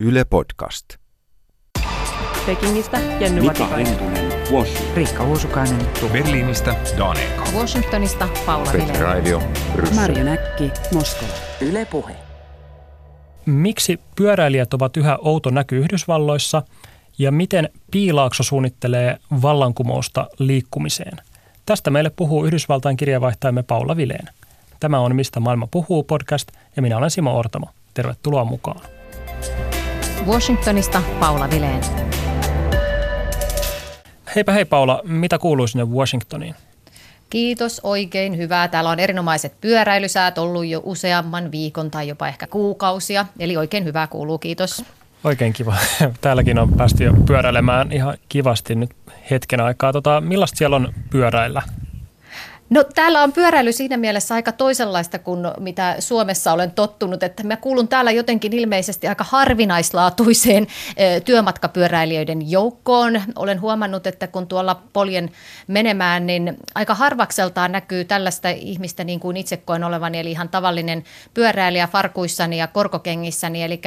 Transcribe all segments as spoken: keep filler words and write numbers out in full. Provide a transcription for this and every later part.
Yle Podcast. Pekingistä Jenny Vatikainen. Mika Rentunen, Washington. Riikka Uusukainen. Berliinistä Daneka. Washingtonista Paula Vilén. Marjo Näkki, Moskova. Yle Puhe. Miksi pyöräilijät ovat yhä outo näky Yhdysvalloissa ja miten Piilaakso suunnittelee vallankumousta liikkumiseen? Tästä meille puhuu Yhdysvaltain kirjeenvaihtajamme Paula Vilén. Tämä on Mistä maailma puhuu podcast ja minä olen Simo Ortamo. Tervetuloa mukaan. Washingtonista Paula Vilén. Heipä hei Paula, mitä kuuluu sinne Washingtoniin? Kiitos, oikein hyvää. Täällä on erinomaiset pyöräilysäät ollut jo useamman viikon tai jopa ehkä kuukausia. Eli oikein hyvää kuuluu, kiitos. Oikein kiva. Täälläkin on päästy jo pyöräilemään ihan kivasti nyt hetken aikaa. Tota, millaista siellä on pyöräillä? No täällä on pyöräily siinä mielessä aika toisenlaista kuin mitä Suomessa olen tottunut, että mä kuulun täällä jotenkin ilmeisesti aika harvinaislaatuiseen työmatkapyöräilijöiden joukkoon. Olen huomannut, että kun tuolla poljen menemään, niin aika harvakseltaan näkyy tällaista ihmistä niin kuin itse koen olevani, eli ihan tavallinen pyöräilijä farkuissani ja korkokengissäni, eli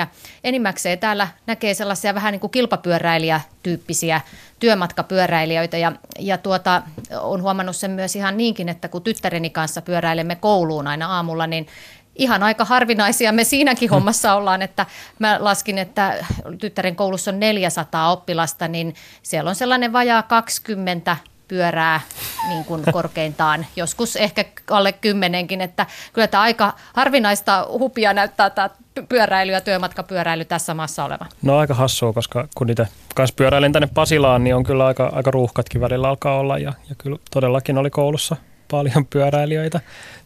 enimmäkseen täällä näkee sellaisia vähän niin kuin kilpapyöräilijätyyppisiä työmatkapyöräilijöitä ja, ja tuota, olen huomannut sen myös ihan niinkin, että kun tyttäreni kanssa pyöräilemme kouluun aina aamulla, niin ihan aika harvinaisia me siinäkin hommassa ollaan, että mä laskin, että tyttären koulussa on neljäsataa oppilasta, niin siellä on sellainen vajaa kaksikymmentä pyörää niin kuin korkeintaan, joskus ehkä alle kymmenenkin, että kyllä tämä aika harvinaista hupia näyttää tämä pyöräily ja työmatkapyöräily tässä maassa oleva. No aika hassua, koska kun niitä kanssa pyöräilen tänne Pasilaan, niin on kyllä aika, aika ruuhkatkin välillä alkaa olla ja, ja kyllä todellakin oli koulussa paljon pyöräilijöitä.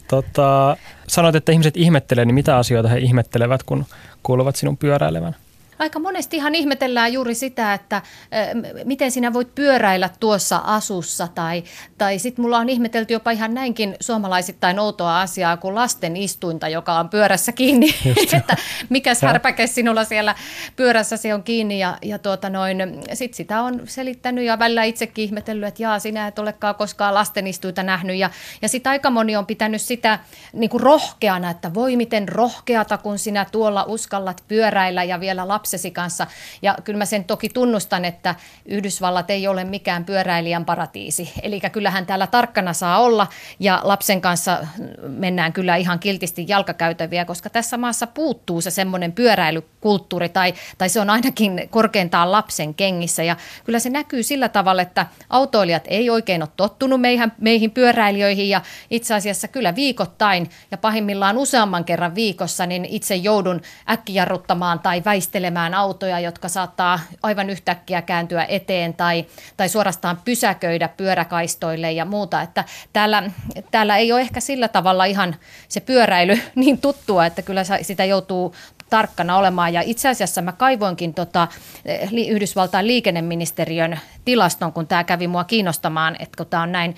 Tota, sanoit, että ihmiset ihmettelee, niin mitä asioita he ihmettelevät, kun kuuluvat sinun pyöräilevän? Aika monestihan ihmetellään juuri sitä, että miten sinä voit pyöräillä tuossa asussa tai, tai sitten mulla on ihmetelty jopa ihan näinkin suomalaisittain outoa asiaa kuin lasten istuinta, joka on pyörässä kiinni, että mikäs härpäke sinulla siellä pyörässäsi on kiinni ja, ja tuota noin, sit sitä on selittänyt ja välillä itsekin ihmetellyt, että jaa sinä et olekaan koskaan lasten istuinta nähnyt ja, ja sitten aika moni on pitänyt sitä niin kuin rohkeana, että voi miten rohkeata kun sinä tuolla uskallat pyöräillä ja vielä lapsi lapsesi kanssa. Ja kyllä mä sen toki tunnustan, että Yhdysvallat ei ole mikään pyöräilijän paratiisi. Eli kyllähän täällä tarkkana saa olla ja lapsen kanssa mennään kyllä ihan kiltisti jalkakäytäviä, koska tässä maassa puuttuu se semmoinen pyöräilykulttuuri tai, tai se on ainakin korkeintaan lapsen kengissä. Ja kyllä se näkyy sillä tavalla, että autoilijat ei oikein ole tottunut meihin, meihin pyöräilijöihin ja itse asiassa kyllä viikoittain ja pahimmillaan useamman kerran viikossa niin itse joudun äkkijarruttamaan tai väistelemään autoja, jotka saattaa aivan yhtäkkiä kääntyä eteen tai, tai suorastaan pysäköidä pyöräkaistoille ja muuta. Että täällä, täällä ei ole ehkä sillä tavalla ihan se pyöräily niin tuttua, että kyllä sitä joutuu tarkkana olemaan. Ja itse asiassa mä kaivoinkin tota Yhdysvaltain liikenneministeriön tilaston, kun tämä kävi mua kiinnostamaan, että kun tämä on näin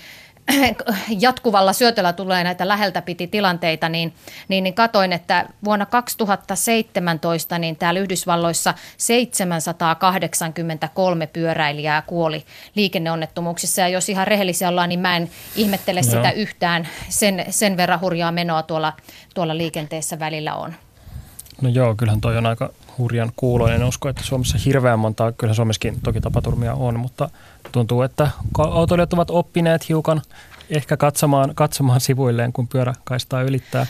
jatkuvalla syötöllä tulee näitä läheltä piti tilanteita, niin, niin, niin katoin, että vuonna kaksituhattaseitsemäntoista niin täällä Yhdysvalloissa seitsemänsataakahdeksankymmentäkolme pyöräilijää kuoli liikenneonnettomuuksissa. Ja jos ihan rehellisiä ollaan, niin mä en ihmettele no. sitä yhtään. Sen, sen verran hurjaa menoa tuolla, tuolla liikenteessä välillä on. No joo, kyllähän toi on aika hurjan kuuloinen. En usko, että Suomessa hirveän montaa, kyllähän Suomessakin toki tapaturmia on, mutta tuntuu, että autoilijat ovat oppineet hiukan ehkä katsomaan, katsomaan sivuilleen, kun pyöräkaistaa ylittää.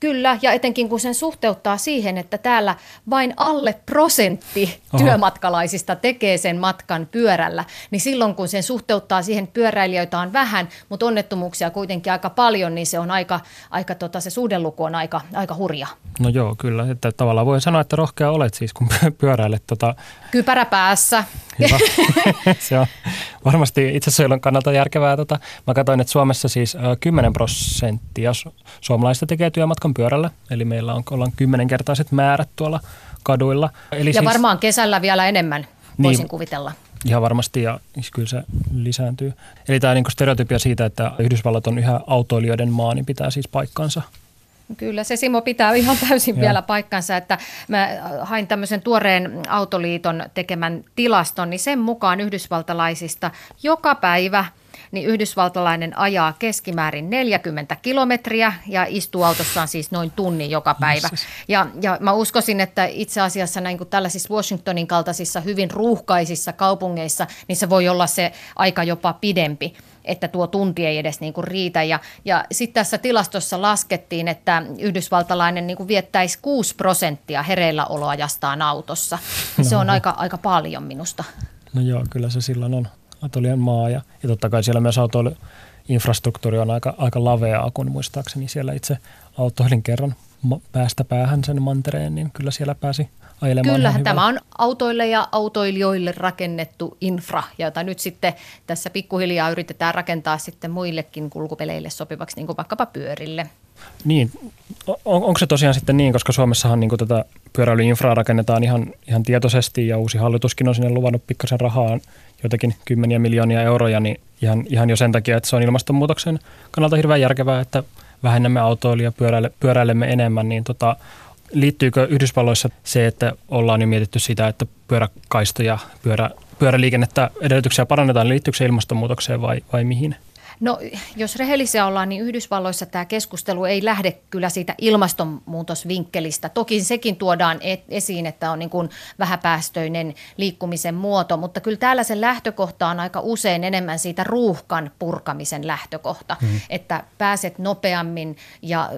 Kyllä, ja etenkin kun sen suhteuttaa siihen, että täällä vain alle prosentti työmatkalaisista tekee sen matkan pyörällä, niin silloin kun sen suhteuttaa siihen, pyöräilijöitä on vähän, mutta onnettomuuksia kuitenkin aika paljon, niin se on aika, aika tota, se suhdeluku on aika, aika hurja. No joo, kyllä. Että tavallaan voi sanoa, että rohkea olet siis, kun pyöräilet tota... kypärä päässä. Hyvä. Se on varmasti itsesuojelun kannalta järkevää. Tota. Mä katsoin, että Suomessa siis kymmenen prosenttia suomalaista tekee työmatkan pyörällä. Eli meillä on ollaan kymmenkertaiset määrät tuolla kaduilla. Eli ja siis, varmaan kesällä vielä enemmän, voisin niin, kuvitella. Ihan varmasti, ja kyllä se lisääntyy. Eli tämä niin kuin stereotypia siitä, että Yhdysvallat on yhä autoilijoiden maa, niin pitää siis paikkansa. Kyllä se Simo pitää ihan täysin vielä paikkansa, että mä hain tämmöisen tuoreen Autoliiton tekemän tilaston, niin sen mukaan yhdysvaltalaisista joka päivä niin yhdysvaltalainen ajaa keskimäärin neljäkymmentä kilometriä ja istuu autossaan siis noin tunnin joka päivä. Ja, ja mä uskoisin, että itse asiassa näin kuin tällaisissa Washingtonin kaltaisissa hyvin ruuhkaisissa kaupungeissa, niin se voi olla se aika jopa pidempi, että tuo tunti ei edes niin kuin riitä. Ja, ja sitten tässä tilastossa laskettiin, että yhdysvaltalainen niin kuin viettäisi kuusi prosenttia hereilläoloajastaan autossa. Se on aika, aika paljon minusta. No joo, kyllä se silloin on autoilijan maa ja, ja totta kai siellä myös autoiluinfrastruktuuri on aika, aika laveaa, kun muistaakseni siellä itse autoilin kerran päästä päähän sen mantereen, niin kyllä siellä pääsi ajelemaan. Kyllähän tämä on autoille ja autoilijoille rakennettu infra, jota nyt sitten tässä pikkuhiljaa yritetään rakentaa sitten muillekin kulkupeleille sopivaksi, niin kuin vaikkapa pyörille. Niin, on, onko se tosiaan sitten niin, koska Suomessahan niin kuin tätä pyöräilyinfraa rakennetaan ihan, ihan tietoisesti ja uusi hallituskin on sinne luvannut pikkasen rahaa, joitakin kymmeniä miljoonia euroja, niin ihan, ihan jo sen takia, että se on ilmastonmuutoksen kannalta hirveän järkevää, että vähennämme autoilijaa, pyöräile, pyöräilemme enemmän, niin tota, liittyykö Yhdysvalloissa se, että ollaan jo mietitty sitä, että pyöräkaistoja, pyörä, pyöräliikennettä edellytyksiä parannetaan, niin liittyykö se ilmastonmuutokseen vai, vai mihin? No jos rehellisiä ollaan, niin Yhdysvalloissa tämä keskustelu ei lähde kyllä siitä ilmastonmuutosvinkkelistä. Toki sekin tuodaan esiin, että on niin kuin vähäpäästöinen liikkumisen muoto, mutta kyllä täällä sen lähtökohta on aika usein enemmän siitä ruuhkan purkamisen lähtökohta, mm-hmm. että pääset nopeammin ja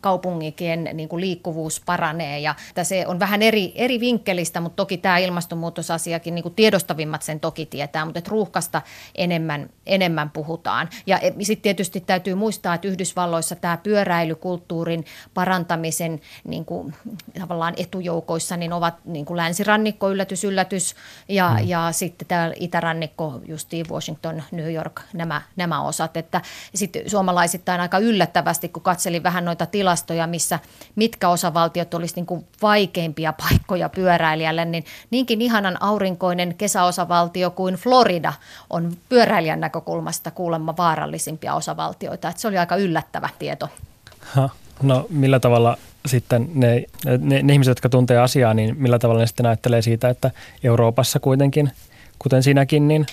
kaupunkien niin kuin liikkuvuus paranee. Ja se on vähän eri, eri vinkkelistä, mutta toki tämä ilmastonmuutosasiakin, niin kuin tiedostavimmat sen toki tietää, mutta ruuhkasta enemmän, enemmän puhutaan. Ja sitten tietysti täytyy muistaa, että Yhdysvalloissa tämä pyöräilykulttuurin parantamisen niin kuin, tavallaan etujoukoissa niin ovat niin kuin länsirannikko, yllätys, yllätys ja, mm. ja sitten tämä itärannikko, justiin Washington, New York, nämä, nämä osat. Että sitten suomalaisittain aika yllättävästi, kun katselin vähän noita tilastoja, missä mitkä osavaltiot olisi niin kuin vaikeimpia paikkoja pyöräilijälle, niin niinkin ihanan aurinkoinen kesäosavaltio kuin Florida on pyöräilijän näkökulmasta kuulemma vaarallisimpia osavaltioita. Että se oli aika yllättävä tieto. Ha, no millä tavalla sitten ne, ne, ne ihmiset, jotka tuntee asiaa, niin millä tavalla ne sitten näyttelee siitä, että Euroopassa kuitenkin, kuten sinäkin, niin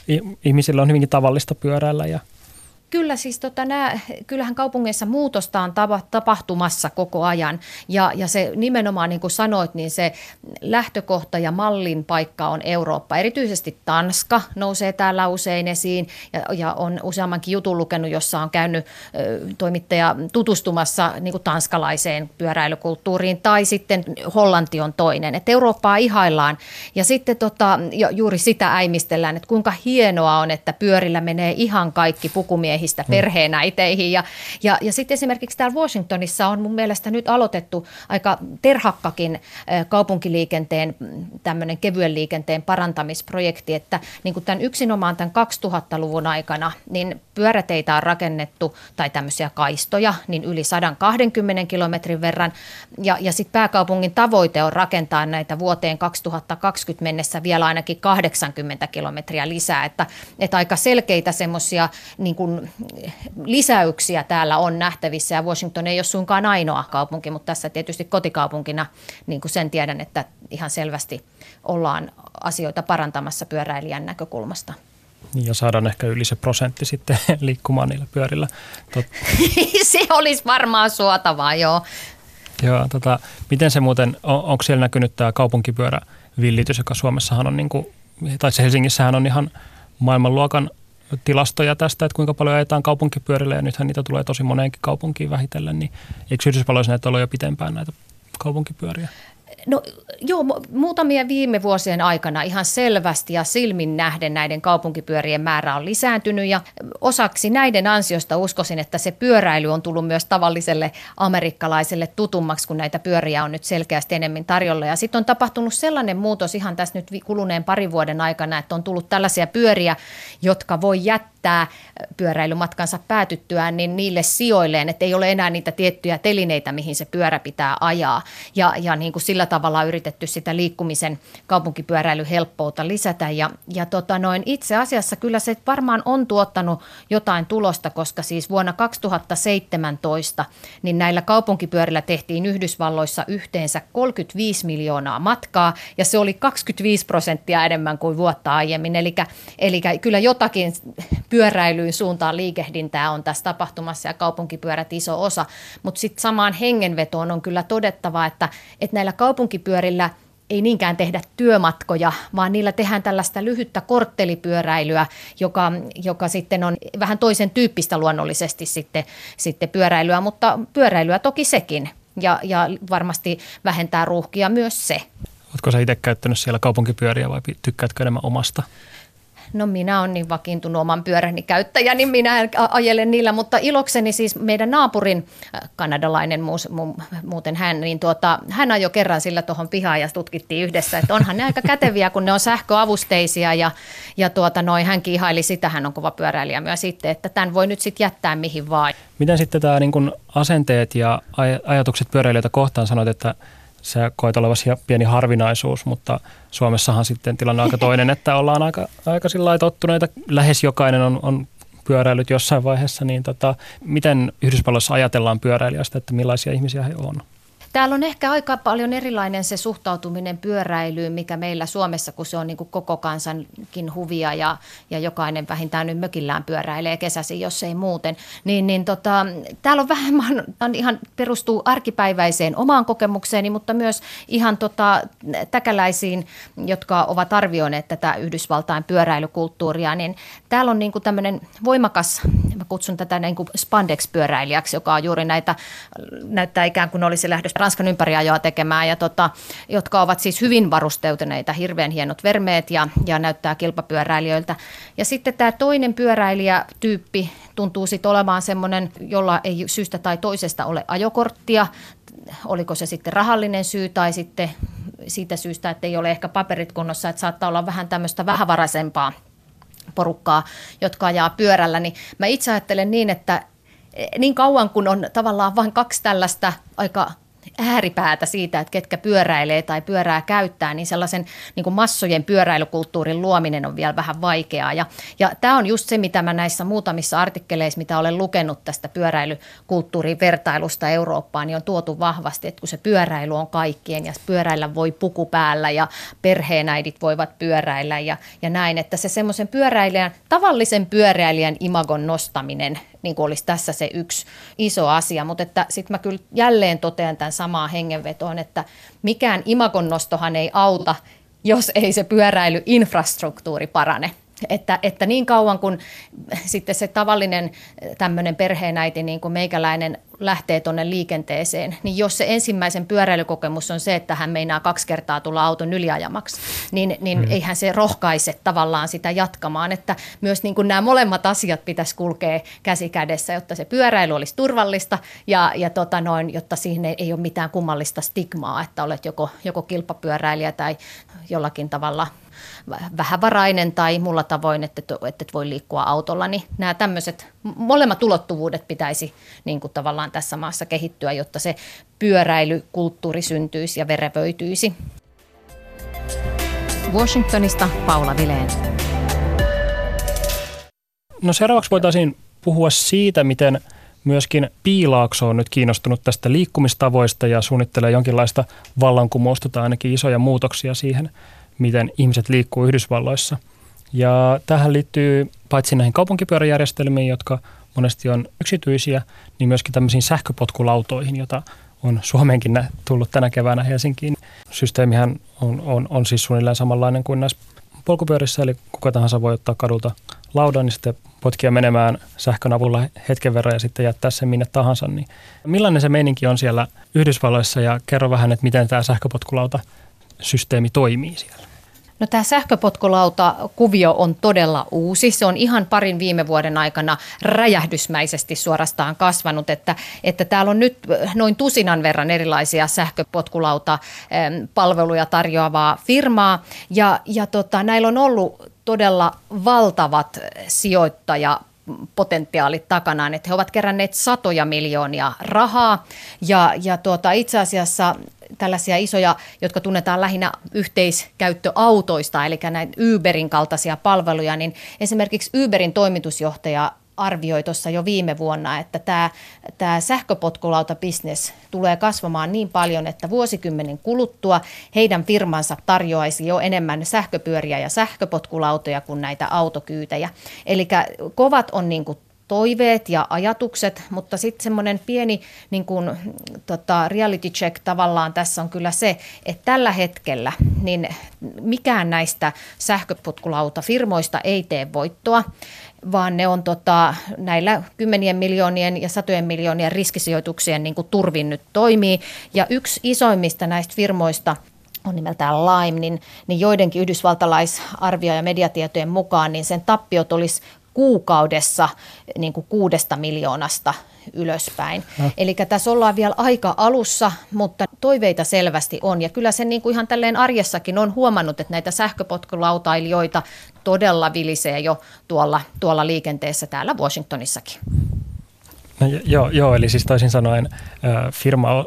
ihmisillä on hyvinkin tavallista pyöräillä ja Kyllä siis tota, nää, kyllähän kaupungeissa muutosta on tapahtumassa koko ajan ja, ja se nimenomaan niin kuin sanoit, niin se lähtökohta ja mallin paikka on Eurooppa. Erityisesti Tanska nousee täällä usein esiin ja, ja on useammankin jutun lukenut, jossa on käynyt ö, toimittaja tutustumassa niin kuin tanskalaiseen pyöräilykulttuuriin tai sitten Hollanti on toinen. Et Eurooppaa ihaillaan ja sitten tota, juuri sitä äimistellään, että kuinka hienoa on, että pyörillä menee ihan kaikki pukumiehet. Perheenäiteihin. Ja, ja, ja sitten esimerkiksi täällä Washingtonissa on mun mielestä nyt aloitettu aika terhakkakin kaupunkiliikenteen, tämmöinen kevyen liikenteen parantamisprojekti, että niin kuin tämän yksinomaan tämän kaksituhattaluvun aikana, niin pyöräteitä on rakennettu tai tämmöisiä kaistoja, niin yli sata kaksikymmentä kilometrin verran. Ja, ja sitten pääkaupungin tavoite on rakentaa näitä vuoteen kaksituhattakaksikymmentä mennessä vielä ainakin kahdeksankymmentä kilometriä lisää, että, että aika selkeitä semmoisia niin kuin lisäyksiä täällä on nähtävissä ja Washington ei ole suinkaan ainoa kaupunki, mutta tässä tietysti kotikaupunkina niin kuin sen tiedän, että ihan selvästi ollaan asioita parantamassa pyöräilijän näkökulmasta. Ja saadaan ehkä yli se prosentti sitten liikkumaan niillä pyörillä. Tot... se olisi varmaan suotavaa, joo. Joo, tota, miten se muuten, on, onko siellä näkynyt tämä kaupunkipyörävillitys, joka Suomessahan on, niin kuin, tai Helsingissähän on ihan maailmanluokan tilastoja tästä, että kuinka paljon ajetaan kaupunkipyörille ja nythän niitä tulee tosi moneenkin kaupunkiin vähitellen, niin eikö Yhdysvalloissa näitä ole jo pitempään näitä kaupunkipyöriä? No joo, muutamia viime vuosien aikana ihan selvästi ja silmin nähden näiden kaupunkipyörien määrä on lisääntynyt ja osaksi näiden ansiosta uskoisin, että se pyöräily on tullut myös tavalliselle amerikkalaiselle tutummaksi, kun näitä pyöriä on nyt selkeästi enemmän tarjolla ja sitten on tapahtunut sellainen muutos ihan tässä nyt kuluneen parin vuoden aikana, että on tullut tällaisia pyöriä, jotka voi jättää tämä pyöräilymatkansa päätyttyään, niin niille sijoilleen, että ei ole enää niitä tiettyjä telineitä, mihin se pyörä pitää ajaa. Ja, ja niin kuin sillä tavalla on yritetty sitä liikkumisen kaupunkipyöräilyhelppoutta lisätä. Ja, ja tota noin, itse asiassa kyllä se varmaan on tuottanut jotain tulosta, koska siis vuonna kaksituhattaseitsemäntoista niin näillä kaupunkipyörillä tehtiin Yhdysvalloissa yhteensä kolmekymmentäviisi miljoonaa matkaa, ja se oli kaksikymmentäviisi prosenttia enemmän kuin vuotta aiemmin. Eli, eli kyllä jotakin pyöräilyyn suuntaan liikehdintää on tässä tapahtumassa ja kaupunkipyörät iso osa. Mutta sitten samaan hengenvetoon on kyllä todettava, että, että näillä kaupunkipyörillä ei niinkään tehdä työmatkoja, vaan niillä tehdään tällaista lyhyttä korttelipyöräilyä, joka, joka sitten on vähän toisen tyyppistä luonnollisesti sitten, sitten pyöräilyä, mutta pyöräilyä toki sekin ja, ja varmasti vähentää ruuhkia myös se. Oletko sä itse käyttänyt siellä kaupunkipyöriä vai tykkäätkö enemmän omasta? No minä olen niin vakiintunut oman pyöräni käyttäjä, niin minä ajelen niillä, mutta ilokseni siis meidän naapurin, kanadalainen muus, mu, muuten hän, niin tuota, hän ajoi kerran sillä tuohon pihaan ja tutkittiin yhdessä, että onhan ne aika käteviä, kun ne on sähköavusteisia ja, ja tuota, noin, hänkin ihaili sitä, hän on kova pyöräilijä myös sitten, että tämän voi nyt sitten jättää mihin vaan. Miten sitten tämä niin kun asenteet ja aj- ajatukset pyöräilijöitä kohtaan sanoit, että sä koet olevasi pieni harvinaisuus, mutta Suomessahan sitten tilanne on aika toinen, että ollaan aika, aika sillä lailla tottuneita. Lähes jokainen on, on pyöräillyt jossain vaiheessa, niin tota, miten Yhdysvalloissa ajatellaan pyöräilijöistä, että millaisia ihmisiä he on? Täällä on ehkä aika paljon erilainen se suhtautuminen pyöräilyyn, mikä meillä Suomessa, kun se on niin kuin koko kansankin huvia ja, ja jokainen vähintään nyt mökillään pyöräilee kesäsi, jos ei muuten. Niin, niin tota, täällä on vähemmän, ihan perustuu arkipäiväiseen omaan kokemukseeni, mutta myös ihan tota, täkäläisiin, jotka ovat arvioineet tätä Yhdysvaltain pyöräilykulttuuria, niin täällä on niin kuin tämmöinen voimakas, mä kutsun tätä niin kuin spandex-pyöräilijäksi, joka on juuri näitä, näyttää ikään kuin olisi lähdössä Ranskan ympäriajoa tekemään, ja tota, jotka ovat siis hyvin varusteutuneita, hirveän hienot vermeet ja, ja näyttää kilpapyöräilijöiltä. Ja sitten tämä toinen pyöräilijätyyppi tuntuu sitten olemaan semmoinen, jolla ei syystä tai toisesta ole ajokorttia, oliko se sitten rahallinen syy tai sitten siitä syystä, että ei ole ehkä paperit kunnossa, että saattaa olla vähän tämmöistä vähävaraisempaa porukkaa, jotka ajaa pyörällä, niin mä itse ajattelen niin, että niin kauan kun on tavallaan vain kaksi tällaista aika ääripäätä siitä, että ketkä pyöräilee tai pyörää käyttää, niin sellaisen niin kuin massojen pyöräilykulttuurin luominen on vielä vähän vaikeaa. Ja, ja tämä on just se, mitä mä näissä muutamissa artikkeleissa, mitä olen lukenut tästä pyöräilykulttuurin vertailusta Eurooppaan, niin on tuotu vahvasti, että kun se pyöräily on kaikkien ja pyöräillä voi puku päällä ja perheenäidit voivat pyöräillä ja, ja näin, että se semmoisen pyöräilijän, tavallisen pyöräilijän imagon nostaminen niin kuin olisi tässä se yksi iso asia, mutta sitten mä kyllä jälleen totean tämän samaan hengenvetoon, että mikään imagonnostohan ei auta, jos ei se pyöräilyinfrastruktuuri parane. Että, että niin kauan kun sitten se tavallinen tämmöinen perheenäiti, niin kuin meikäläinen, lähtee tuonne liikenteeseen, niin jos se ensimmäisen pyöräilykokemus on se, että hän meinaa kaksi kertaa tulla auton yliajamaksi, niin, niin mm. eihän se rohkaise tavallaan sitä jatkamaan, että myös niin kuin nämä molemmat asiat pitäisi kulkea käsi kädessä, jotta se pyöräily olisi turvallista ja, ja tota noin, jotta siihen ei, ei ole mitään kummallista stigmaa, että olet joko, joko kilpapyöräilijä tai jollakin tavalla vähävarainen tai mulla tavoin, että et voi liikkua autolla, niin nämä tämmöiset molemmat ulottuvuudet pitäisi niin kuin tavallaan tässä maassa kehittyä, jotta se pyöräilykulttuuri syntyisi ja verevöityisi. Washingtonista Paula Vilén. No seuraavaksi voitaisiin puhua siitä, miten myöskin Piilaakso on nyt kiinnostunut tästä liikkumistavoista ja suunnittelee jonkinlaista vallankumousta tai ainakin isoja muutoksia siihen, miten ihmiset liikkuu Yhdysvalloissa. Ja tähän liittyy paitsi näihin kaupunkipyöräjärjestelmiin, jotka monesti on yksityisiä, niin myöskin tämmöisiin sähköpotkulautoihin, jota on Suomeenkin tullut tänä keväänä Helsinkiin. Systeemihän on, on, on siis suunnilleen samanlainen kuin näissä polkupyörissä, eli kuka tahansa voi ottaa kadulta laudan, niin sitten potkia menemään sähkön avulla hetken verran ja sitten jättää sen minne tahansa. Niin millainen se meininki on siellä Yhdysvalloissa ja kerro vähän, että miten tämä sähköpotkulauta systeemi toimii siellä? No tämä sähköpotkulautta-kuvio on todella uusi. Se on ihan parin viime vuoden aikana räjähdysmäisesti suorastaan kasvanut, että, että täällä on nyt noin tusinan verran erilaisia sähköpotkulauta-palveluja tarjoavaa firmaa ja, ja tota, näillä on ollut todella valtavat sijoittajat potentiaalit takanaan, että he ovat keränneet satoja miljoonia rahaa ja, ja tuota, itse asiassa tällaisia isoja, jotka tunnetaan lähinnä yhteiskäyttöautoista, eli näitä Uberin kaltaisia palveluja, niin esimerkiksi Uberin toimitusjohtaja arvioi tuossa jo viime vuonna, että tämä, tämä sähköpotkulautabisnes tulee kasvamaan niin paljon, että vuosikymmenen kuluttua heidän firmansa tarjoaisi jo enemmän sähköpyöriä ja sähköpotkulautoja kuin näitä autokyytejä. Eli kovat on niin kuin toiveet ja ajatukset, mutta sitten semmoinen pieni niin kun, tota, reality check tavallaan tässä on kyllä se, että tällä hetkellä niin mikään näistä sähköpotkulautafirmoista ei tee voittoa, vaan ne on tota, näillä kymmenien miljoonien ja satojen miljoonien riskisijoituksien niin kun turvin nyt toimii, ja yksi isoimmista näistä firmoista on nimeltään Lime, niin, niin joidenkin yhdysvaltalaisarvio- ja mediatietojen mukaan niin sen tappiot olisi kuukaudessa niin kuin kuudesta miljoonasta ylöspäin. No. Eli tässä ollaan vielä aika alussa, mutta toiveita selvästi on. Ja kyllä se niin kuin ihan tälleen arjessakin on huomannut, että näitä sähköpotkulautailijoita todella vilisee jo tuolla, tuolla liikenteessä täällä Washingtonissakin. No, joo, joo, eli siis toisin sanoen firma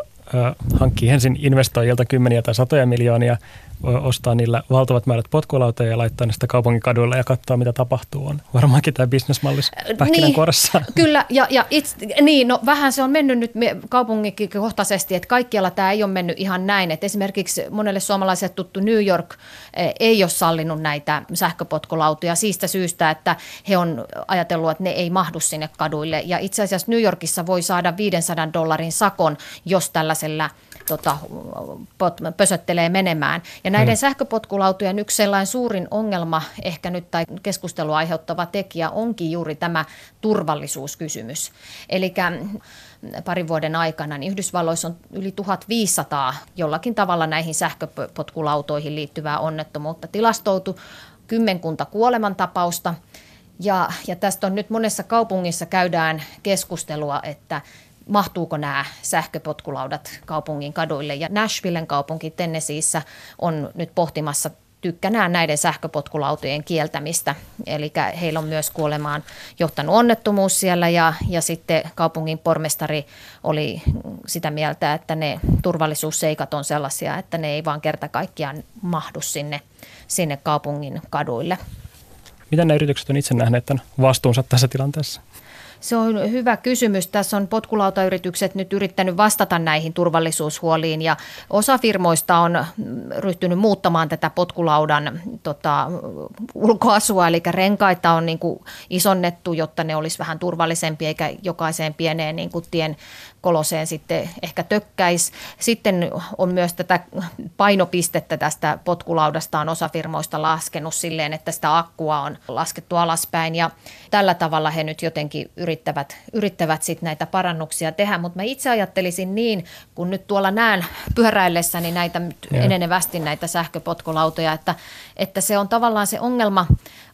hankkii ensin investoijilta kymmeniä tai satoja miljoonia, ostaa niillä valtavat määrät potkulautoja ja laittaa ne sitä kaupungin kaduilla ja katsoa, mitä tapahtuu. On varmaankin tämä bisnesmallis pähkinänkuoressa. Niin, kyllä, ja, ja itse, niin, no, vähän se on mennyt nyt kaupunkikohtaisesti, että kaikkialla tämä ei ole mennyt ihan näin. Et esimerkiksi monelle suomalaiselle tuttu New York ei ole sallinut näitä sähköpotkulautoja siitä syystä, että he on ajatellut, että ne ei mahdu sinne kaduille. Ja itse asiassa New Yorkissa voi saada viisisataa dollarin sakon, jos tällaisella tota, pösöttelee menemään. Ja näiden hmm. sähköpotkulautojen yksi sellainen suurin ongelma ehkä nyt tai keskustelua aiheuttava tekijä onkin juuri tämä turvallisuuskysymys. Eli parin vuoden aikana niin Yhdysvalloissa on yli tuhatviisisataa jollakin tavalla näihin sähköpotkulautoihin liittyvää onnettomuutta tilastoutu, kymmenkunta kuolemantapausta. Ja, ja tästä on nyt monessa kaupungissa käydään keskustelua, että mahtuuko nämä sähköpotkulaudat kaupungin kaduille, ja Nashvillen kaupunki Tennesseeissä on nyt pohtimassa tykkänään näiden sähköpotkulautojen kieltämistä. Eli heillä on myös kuolemaan johtanut onnettomuus siellä, ja, ja sitten kaupungin pormestari oli sitä mieltä, että ne turvallisuusseikat on sellaisia, että ne ei vaan kerta kaikkiaan mahdu sinne, sinne kaupungin kaduille. Miten nämä yritykset on itse nähneet tämän vastuunsa tässä tilanteessa? Se on hyvä kysymys. Tässä on potkulautayritykset nyt yrittänyt vastata näihin turvallisuushuoliin, ja osa firmoista on ryhtynyt muuttamaan tätä potkulaudan tota, ulkoasua, eli renkaita on niin kuin isonnettu, jotta ne olisi vähän turvallisempi eikä jokaiseen pieneen niin kuin tien koloseen sitten ehkä tökkäisi. Sitten on myös tätä painopistettä tästä potkulaudasta on osa firmoista laskenut silleen, että sitä akkua on laskettu alaspäin, ja tällä tavalla he nyt jotenkin yrittävät, yrittävät sit näitä parannuksia tehdä, mutta mä itse ajattelisin niin, kun nyt tuolla näen pyöräillessäni näitä yeah. enenevästi näitä sähköpotkulautoja, että, että se on tavallaan se ongelma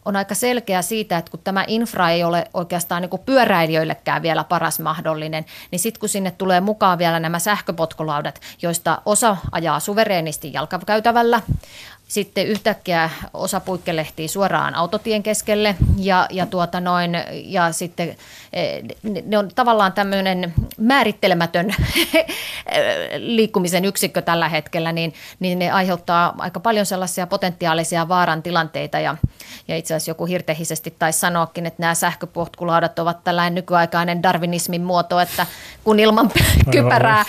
on aika selkeä siitä, että kun tämä infra ei ole oikeastaan niin kuin pyöräilijöillekään vielä paras mahdollinen, niin sitten kun sinne tulee mukaan vielä nämä sähköpotkulaudat, joista osa ajaa suvereenisti jalkakäytävällä, sitten yhtäkkiä osa puikkelehtii suoraan autotien keskelle, ja, ja, tuota noin, ja sitten ne on tavallaan tämmöinen määrittelemätön liikkumisen yksikkö tällä hetkellä, niin, niin ne aiheuttaa aika paljon sellaisia potentiaalisia vaarantilanteita, ja, ja itse asiassa joku hirtehisesti taisi sanoakin, että nämä sähköpotkulaudat ovat tällainen nykyaikainen darwinismin muoto, että kun ilman kypärää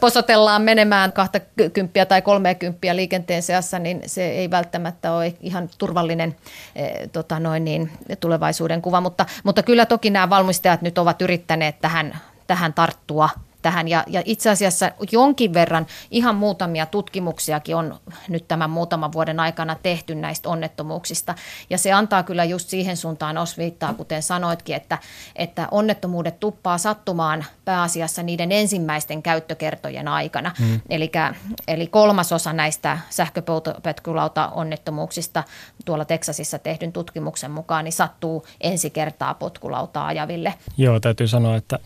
posotellaan menemään kaksikymmentä tai kolmekymmentä liikenteen seassa, niin se ei välttämättä ole ihan turvallinen e, tota noin, niin, tulevaisuuden kuva, mutta, mutta kyllä toki nämä valmistajat nyt ovat yrittäneet tähän, tähän tarttua. Tähän. Ja, ja itse asiassa jonkin verran ihan muutamia tutkimuksiakin on nyt tämän muutaman vuoden aikana tehty näistä onnettomuuksista. Ja se antaa kyllä just siihen suuntaan osviittaa, kuten sanoitkin, että, että onnettomuudet tuppaa sattumaan pääasiassa niiden ensimmäisten käyttökertojen aikana. Mm. Elikkä, eli kolmasosa näistä sähköpotkulauta-onnettomuuksista tuolla Teksasissa tehdyn tutkimuksen mukaan niin sattuu ensi kertaa potkulautaa ajaville. Joo, täytyy sanoa, että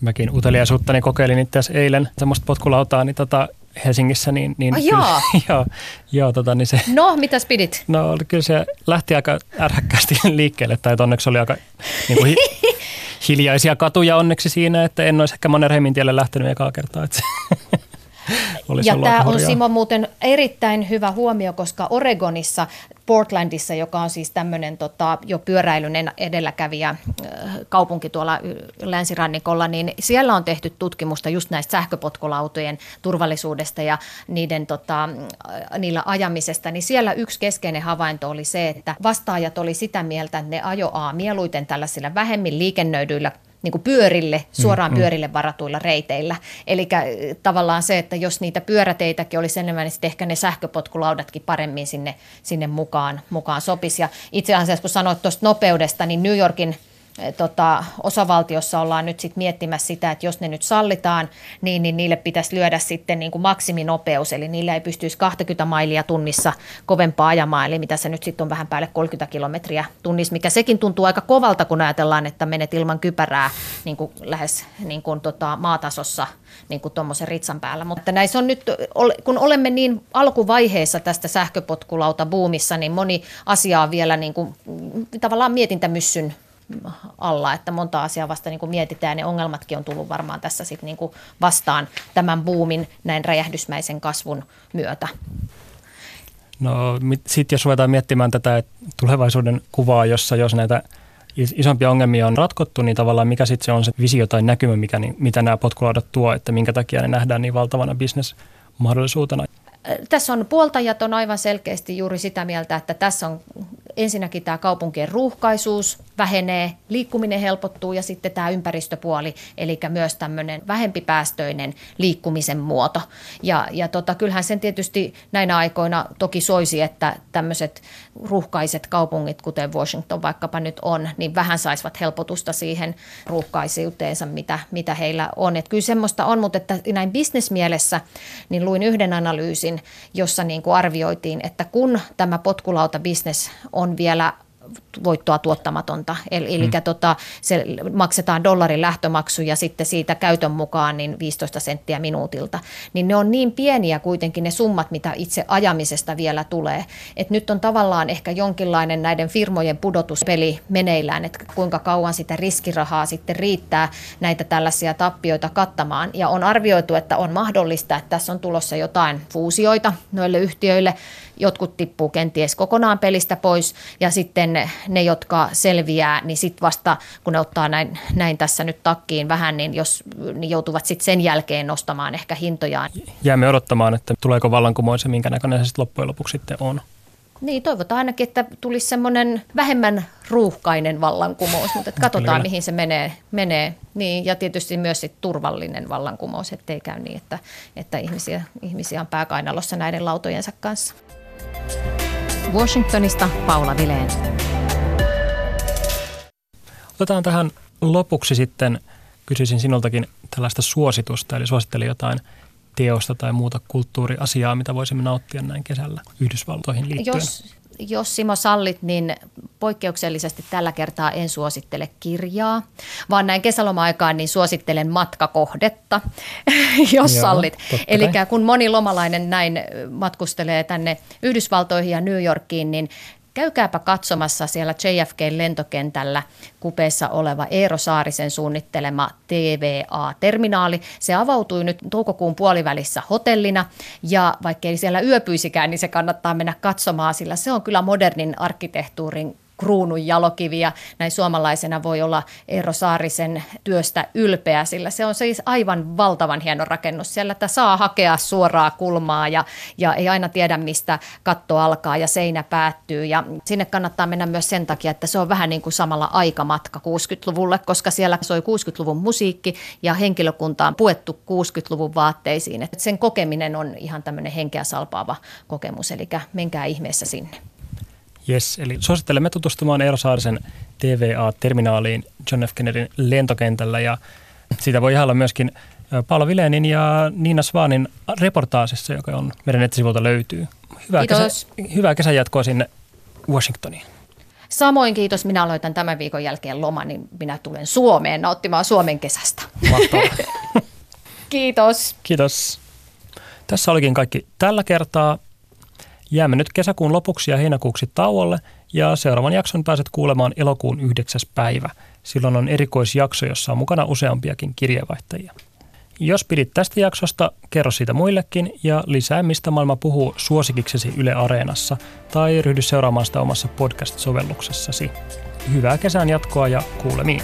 mäkin uteliaisuuttani kokeilin itse asiassa eilen semmoista potkulautaa niin tota Helsingissä. Niin, niin oh, joo. joo, joo tota, niin se, no, mitäs pidit? No, kyllä se lähti aika ärhäkkäästi liikkeelle, tai onneksi oli aika niin kuin, hi- hiljaisia katuja onneksi siinä, että en olisi ehkä Mannerheimin tielle lähtenyt ekaa kertaa. Että ja tämä on, Simo, muuten erittäin hyvä huomio, koska Oregonissa Portlandissa, joka on siis tämmöinen tota, jo pyöräilyn edelläkävijä kaupunki tuolla länsirannikolla, niin siellä on tehty tutkimusta just näistä sähköpotkulautojen turvallisuudesta ja niiden, tota, niillä ajamisesta, niin siellä yksi keskeinen havainto oli se, että vastaajat oli sitä mieltä, että ne ajoaa mieluiten tällaisilla vähemmin liikennöidyillä niin kuin pyörille, suoraan pyörille varatuilla reiteillä. Eli tavallaan se, että jos niitä pyöräteitäkin olisi enemmän, niin sitten ehkä ne sähköpotkulaudatkin paremmin sinne, sinne mukaan, mukaan sopisi. Ja itse asiassa, kun sanoit tuosta nopeudesta, niin New Yorkin tota, osavaltiossa ollaan nyt sit miettimässä sitä, että jos ne nyt sallitaan, niin, niin niille pitäisi lyödä sitten niin kuin maksiminopeus, eli niillä ei pystyisi kaksikymmentä mailia tunnissa kovempaa ajamaan, eli mitä se nyt sitten on vähän päälle kolmekymmentä kilometriä tunnissa, mikä sekin tuntuu aika kovalta, kun ajatellaan, että menet ilman kypärää niin kuin lähes niin kuin tota, maatasossa niin kuin tuommoisen ritsan päällä, mutta näissä on nyt, kun olemme niin alkuvaiheessa tästä sähköpotkulauta-buumissa, niin moni asia on vielä niin kuin, tavallaan mietintämyssyn alla, että monta asiaa vasta niin kuin mietitään, ja ne ongelmatkin on tullut varmaan tässä sit niin kuin vastaan tämän buumin näin räjähdysmäisen kasvun myötä. No sitten jos ruvetaan miettimään tätä tulevaisuuden kuvaa, jossa jos näitä isompia ongelmia on ratkottu, niin tavallaan mikä sitten se on se visio tai näkymä, mikä, niin, mitä nämä potkulaudat tuo, että minkä takia ne nähdään niin valtavana bisnesmahdollisuutena? Tässä on puoltajat on aivan selkeästi juuri sitä mieltä, että tässä on ensinnäkin tämä kaupunkien ruuhkaisuus vähenee, liikkuminen helpottuu ja sitten tämä ympäristöpuoli, eli myös tämmöinen vähempipäästöinen liikkumisen muoto. Ja, ja tota, kyllähän sen tietysti näinä aikoina toki soisi, että tämmöiset ruuhkaiset kaupungit, kuten Washington vaikkapa nyt on, niin vähän saisivat helpotusta siihen ruuhkaisuuteensa, mitä, mitä heillä on. Et kyllä semmoista on, mutta että näin bisnesmielessä niin luin yhden analyysin, jossa niin kuin arvioitiin, että kun tämä potkulautabisnes on vielä voittoa tuottamatonta, eli, eli mm. tota, se maksetaan dollarin lähtömaksu ja sitten siitä käytön mukaan niin viisitoista senttiä minuutilta, niin ne on niin pieniä kuitenkin ne summat, mitä itse ajamisesta vielä tulee, että nyt on tavallaan ehkä jonkinlainen näiden firmojen pudotuspeli meneillään, että kuinka kauan sitä riskirahaa sitten riittää näitä tällaisia tappioita kattamaan, ja on arvioitu, että on mahdollista, että tässä on tulossa jotain fuusioita noille yhtiöille, jotkut tippuu kenties kokonaan pelistä pois, ja sitten ne, jotka selviää, niin sitten vasta, kun ne ottaa näin, näin tässä nyt takkiin vähän, niin, jos, niin joutuvat sitten sen jälkeen nostamaan ehkä hintojaan. Jäämme odottamaan, että tuleeko vallankumous ja minkä näköinen se sitten loppujen lopuksi sitten on. Niin, toivotaan ainakin, että tulisi semmoinen vähemmän ruuhkainen vallankumous, mutta katsotaan, mihin se menee. menee. Niin, ja tietysti myös sit turvallinen vallankumous, ettei käy niin, että, että ihmisiä, ihmisiä on pääkainalossa näiden lautojensa kanssa. Washingtonista Paula Vilén. Otetaan tähän lopuksi sitten, kysyisin sinultakin tällaista suositusta, eli suositteli jotain teosta tai muuta kulttuuriasiaa, mitä voisimme nauttia näin kesällä Yhdysvaltoihin liittyen. Jos, jos Simo sallit, niin poikkeuksellisesti tällä kertaa en suosittele kirjaa, vaan näin kesäloma-aikaan niin suosittelen matkakohdetta, jos Joo, sallit. Eli kun moni lomalainen näin matkustelee tänne Yhdysvaltoihin ja New Yorkiin, niin käykääpä katsomassa siellä J F K-lentokentällä kupeessa oleva Eero Saarisen suunnittelema T V A-terminaali. Se avautui nyt toukokuun puolivälissä hotellina, ja vaikkei siellä yöpyisikään, niin se kannattaa mennä katsomaan, sillä se on kyllä modernin arkkitehtuurin kruunun jalokiviä. Näin suomalaisena voi olla Eero Saarisen työstä ylpeä, sillä se on siis aivan valtavan hieno rakennus. Siellä saa hakea suoraa kulmaa ja, ja ei aina tiedä, mistä katto alkaa ja seinä päättyy. Ja sinne kannattaa mennä myös sen takia, että se on vähän niin kuin samalla aikamatka kuusikymmentäluvulle, koska siellä soi kuusikymmentäluvun musiikki ja henkilökunta on puettu kuusikymmentäluvun vaatteisiin. Et sen kokeminen on ihan tämmöinen henkeä salpaava kokemus, eli menkää ihmeessä sinne. Yes, eli suosittelemme tutustumaan Eero Saarisen T V A-terminaaliin John F. Kennedyn lentokentällä, ja siitä voi ihailla myöskin Paula Vilénin ja Niina Svanin reportaasissa, joka on meidän nettisivuilta löytyy. Hyvää, kesä, hyvää kesän jatkoa sinne Washingtoniin. Samoin kiitos, minä aloitan tämän viikon jälkeen loma, niin minä tulen Suomeen nauttimaan Suomen kesästä. Mahtavaa. Kiitos. Kiitos. Tässä olikin kaikki tällä kertaa. Jäämme nyt kesäkuun lopuksi ja heinäkuuksi tauolle, ja seuraavan jakson pääset kuulemaan elokuun yhdeksäs päivä. Silloin on erikoisjakso, jossa on mukana useampiakin kirjeenvaihtajia. Jos pidit tästä jaksosta, kerro siitä muillekin ja lisää Mistä maailma puhuu suosikiksesi Yle Areenassa tai ryhdy seuraamaan sitä omassa podcast-sovelluksessasi. Hyvää kesän jatkoa ja kuulemiin.